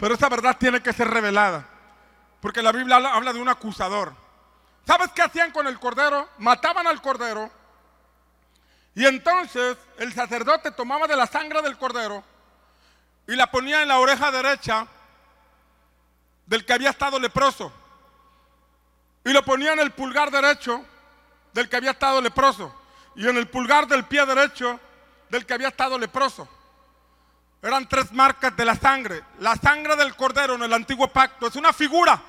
Pero esa verdad tiene que ser revelada, porque la Biblia habla de un acusador. ¿Sabes qué hacían con el cordero? Mataban al cordero y entonces el sacerdote tomaba de la sangre del cordero y la ponía en la oreja derecha del que había estado leproso. Y lo ponía en el pulgar derecho del que había estado leproso. Y en el pulgar del pie derecho del que había estado leproso. Eran tres marcas de la sangre. La sangre del cordero en el antiguo pacto es una figura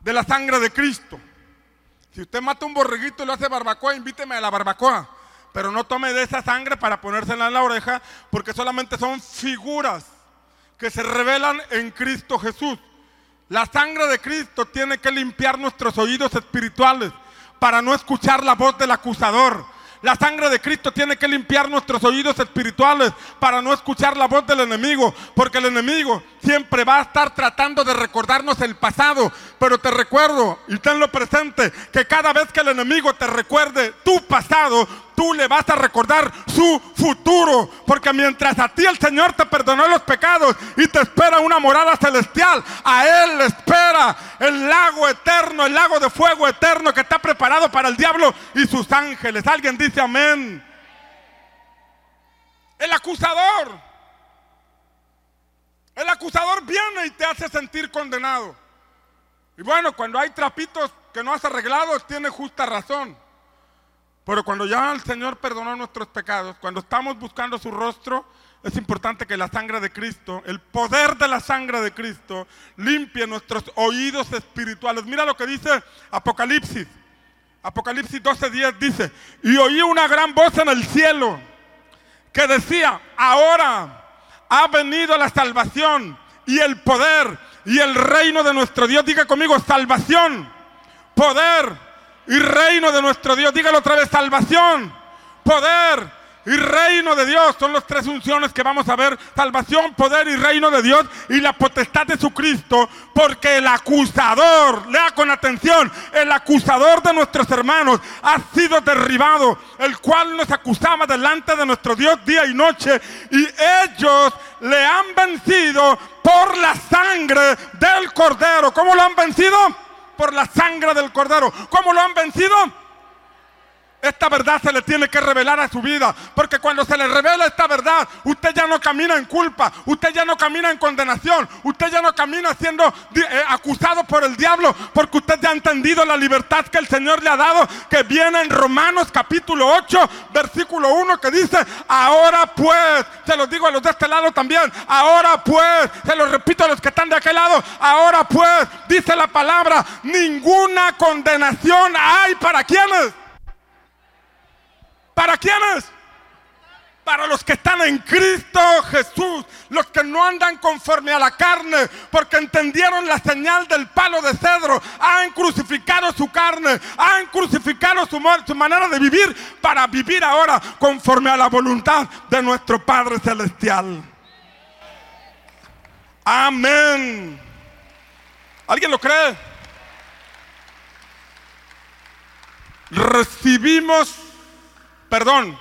de la sangre de Cristo. Si usted mata un borreguito y lo hace barbacoa, invíteme a la barbacoa. Pero no tome de esa sangre para ponérsela en la oreja, porque solamente son figuras que se revelan en Cristo Jesús. La sangre de Cristo tiene que limpiar nuestros oídos espirituales para no escuchar la voz del acusador. La sangre de Cristo tiene que limpiar nuestros oídos espirituales para no escuchar la voz del enemigo, porque el enemigo siempre va a estar tratando de recordarnos el pasado. Pero te recuerdo y tenlo presente, que cada vez que el enemigo te recuerde tu pasado, tú le vas a recordar su futuro, porque mientras a ti el Señor te perdonó los pecados y te espera una morada celestial, a Él le espera el lago eterno, el lago de fuego eterno que está preparado para el diablo y sus ángeles. Alguien dice amén. El acusador, el acusador viene y te hace sentir condenado. Y bueno, cuando hay trapitos que no has arreglado, tiene justa razón. Pero cuando ya el Señor perdonó nuestros pecados, cuando estamos buscando su rostro, es importante que la sangre de Cristo, el poder de la sangre de Cristo, limpie nuestros oídos espirituales. Mira lo que dice Apocalipsis. Apocalipsis doce diez dice: y oí una gran voz en el cielo que decía: ahora ha venido la salvación y el poder y el reino de nuestro Dios. Diga conmigo: salvación, poder y reino de nuestro Dios. Dígalo otra vez: salvación, poder y reino de Dios. Son las tres unciones que vamos a ver: salvación, poder y reino de Dios, y la potestad de su Cristo, porque el acusador, lea con atención, el acusador de nuestros hermanos ha sido derribado, el cual nos acusaba delante de nuestro Dios día y noche, y ellos le han vencido por la sangre del Cordero. ¿Cómo lo han vencido? Por la sangre del Cordero. ¿Cómo lo han vencido? Esta verdad se le tiene que revelar a su vida, porque cuando se le revela esta verdad, usted ya no camina en culpa, usted ya no camina en condenación, usted ya no camina siendo eh, acusado por el diablo, porque usted ya ha entendido la libertad que el Señor le ha dado, que viene en Romanos capítulo ocho, versículo uno, que dice: ahora pues, se los digo a los de este lado también, ahora pues, se los repito a los que están de aquel lado, ahora pues, dice la palabra, ninguna condenación hay para quienes. ¿Para quiénes? Para los que están en Cristo Jesús, los que no andan conforme a la carne, porque entendieron la señal del palo de cedro, han crucificado su carne, han crucificado su, su manera de vivir, para vivir ahora conforme a la voluntad de nuestro Padre Celestial. Amén. ¿Alguien lo cree? Recibimos perdón.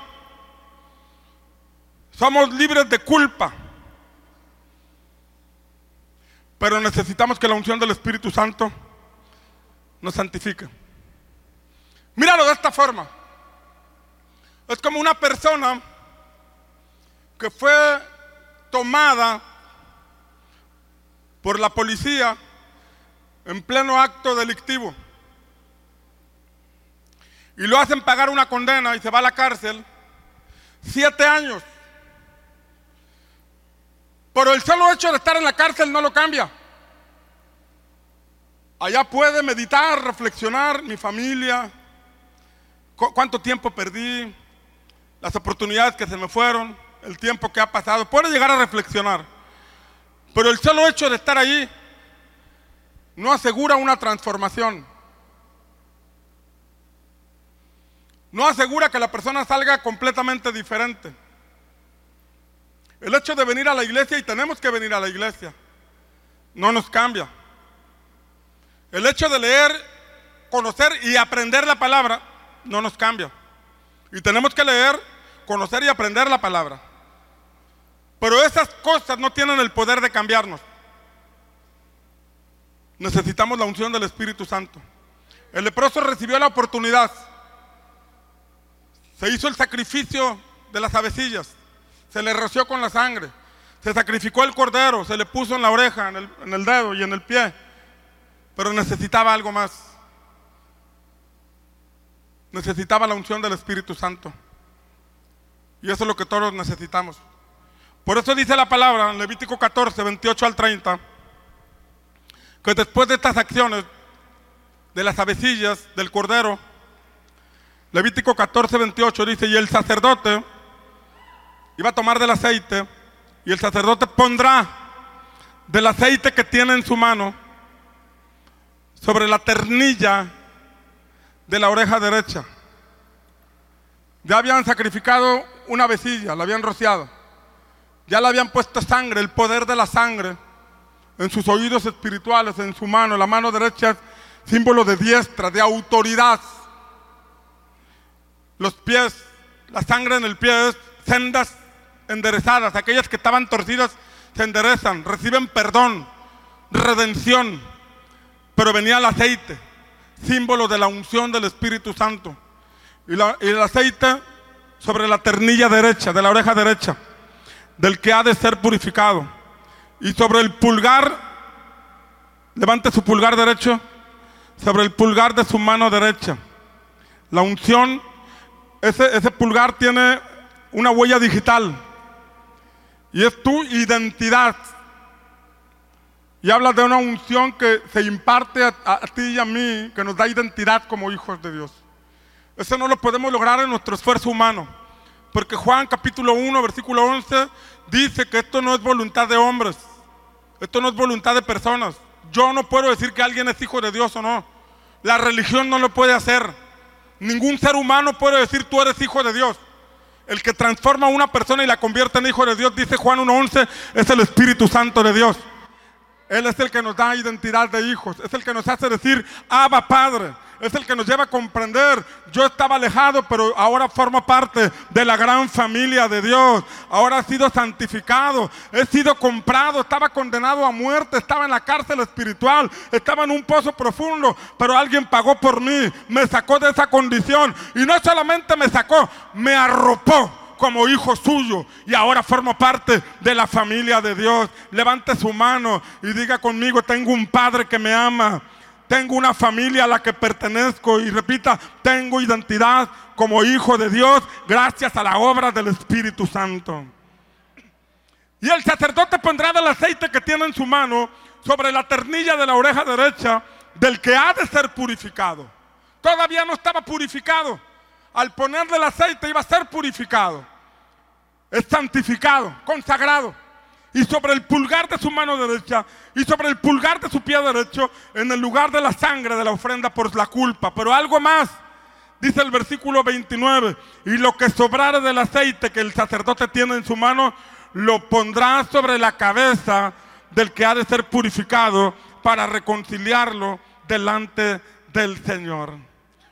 Somos libres de culpa. Pero necesitamos que la unción del Espíritu Santo nos santifique. Míralo de esta forma. Es como una persona que fue tomada por la policía en pleno acto delictivo y lo hacen pagar una condena y se va a la cárcel siete años. Pero el solo hecho de estar en la cárcel no lo cambia. Allá puede meditar, reflexionar, mi familia, cu- cuánto tiempo perdí, las oportunidades que se me fueron, el tiempo que ha pasado. Puede llegar a reflexionar, pero el solo hecho de estar allí no asegura una transformación. No asegura que la persona salga completamente diferente. El hecho de venir a la iglesia, y tenemos que venir a la iglesia, no nos cambia. El hecho de leer, conocer y aprender la palabra no nos cambia. Y tenemos que leer, conocer y aprender la palabra. Pero esas cosas no tienen el poder de cambiarnos. Necesitamos la unción del Espíritu Santo. El leproso recibió la oportunidad. Se hizo el sacrificio de las avecillas, se le roció con la sangre, se sacrificó el cordero, se le puso en la oreja, en el, en el dedo y en el pie, pero necesitaba algo más. Necesitaba la unción del Espíritu Santo. Y eso es lo que todos necesitamos. Por eso dice la palabra en Levítico catorce, veintiocho al treinta, que después de estas acciones, de las avecillas, del cordero, Levítico catorce, veintiocho dice: y el sacerdote iba a tomar del aceite, y el sacerdote pondrá del aceite que tiene en su mano sobre la ternilla de la oreja derecha. Ya habían sacrificado una avecilla, la habían rociado, ya le habían puesto sangre, el poder de la sangre en sus oídos espirituales, en su mano. La mano derecha es símbolo de diestra, de autoridad. Los pies, la sangre en el pie es sendas enderezadas. Aquellas que estaban torcidas se enderezan, reciben perdón, redención. Pero venía el aceite, símbolo de la unción del Espíritu Santo. Y, la, y el aceite sobre la ternilla derecha, de la oreja derecha, del que ha de ser purificado. Y sobre el pulgar, levante su pulgar derecho, sobre el pulgar de su mano derecha. La unción. Ese, ese pulgar tiene una huella digital y es tu identidad. Y habla de una unción que se imparte a, a, a ti y a mí, que nos da identidad como hijos de Dios. Eso no lo podemos lograr en nuestro esfuerzo humano, porque Juan capítulo uno, versículo once dice que esto no es voluntad de hombres, esto no es voluntad de personas. Yo no puedo decir que alguien es hijo de Dios o no. La religión no lo puede hacer. Ningún ser humano puede decir: tú eres hijo de Dios. El que transforma a una persona y la convierte en hijo de Dios, dice Juan uno once, es el Espíritu Santo de Dios. Él es el que nos da identidad de hijos, es el que nos hace decir: Abba Padre. Es el que nos lleva a comprender: yo estaba alejado, pero ahora formo parte de la gran familia de Dios. Ahora he sido santificado, he sido comprado. Estaba condenado a muerte, estaba en la cárcel espiritual, estaba en un pozo profundo, pero alguien pagó por mí, me sacó de esa condición. Y no solamente me sacó, me arropó como hijo suyo, y ahora formo parte de la familia de Dios. Levante su mano y diga conmigo: tengo un Padre que me ama, tengo una familia a la que pertenezco. Y repita: tengo identidad como hijo de Dios gracias a la obra del Espíritu Santo. Y el sacerdote pondrá del aceite que tiene en su mano sobre la ternilla de la oreja derecha del que ha de ser purificado. Todavía no estaba purificado. Al ponerle el aceite iba a ser purificado, es santificado, consagrado. Y sobre el pulgar de su mano derecha y sobre el pulgar de su pie derecho, en el lugar de la sangre de la ofrenda por la culpa. Pero algo más, dice el versículo veintinueve: y lo que sobrare del aceite que el sacerdote tiene en su mano, lo pondrá sobre la cabeza del que ha de ser purificado para reconciliarlo delante del Señor.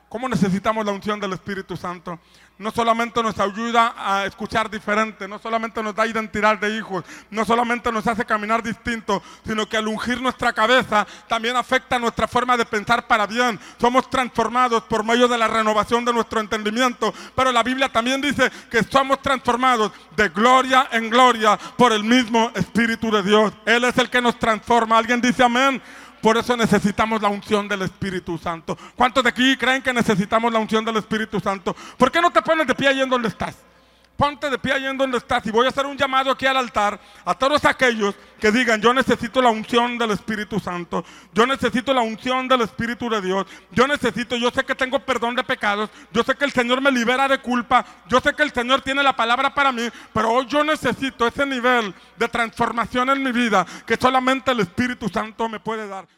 ¿Cómo necesitamos la unción del Espíritu Santo? No solamente nos ayuda a escuchar diferente, no solamente nos da identidad de hijos, no solamente nos hace caminar distinto, sino que al ungir nuestra cabeza también afecta nuestra forma de pensar para bien. Somos transformados por medio de la renovación de nuestro entendimiento, pero la Biblia también dice que somos transformados de gloria en gloria por el mismo Espíritu de Dios. Él es el que nos transforma. ¿Alguien dice amén? Por eso necesitamos la unción del Espíritu Santo. ¿Cuántos de aquí creen que necesitamos la unción del Espíritu Santo? ¿Por qué no te pones de pie ahí en donde estás? Ponte de pie ahí en donde estás. Y voy a hacer un llamado aquí al altar a todos aquellos que digan: yo necesito la unción del Espíritu Santo. Yo necesito la unción del Espíritu de Dios. Yo necesito, yo sé que tengo perdón de pecados. Yo sé que el Señor me libera de culpa. Yo sé que el Señor tiene la palabra para mí. Pero hoy yo necesito ese nivel de transformación en mi vida que solamente el Espíritu Santo me puede dar.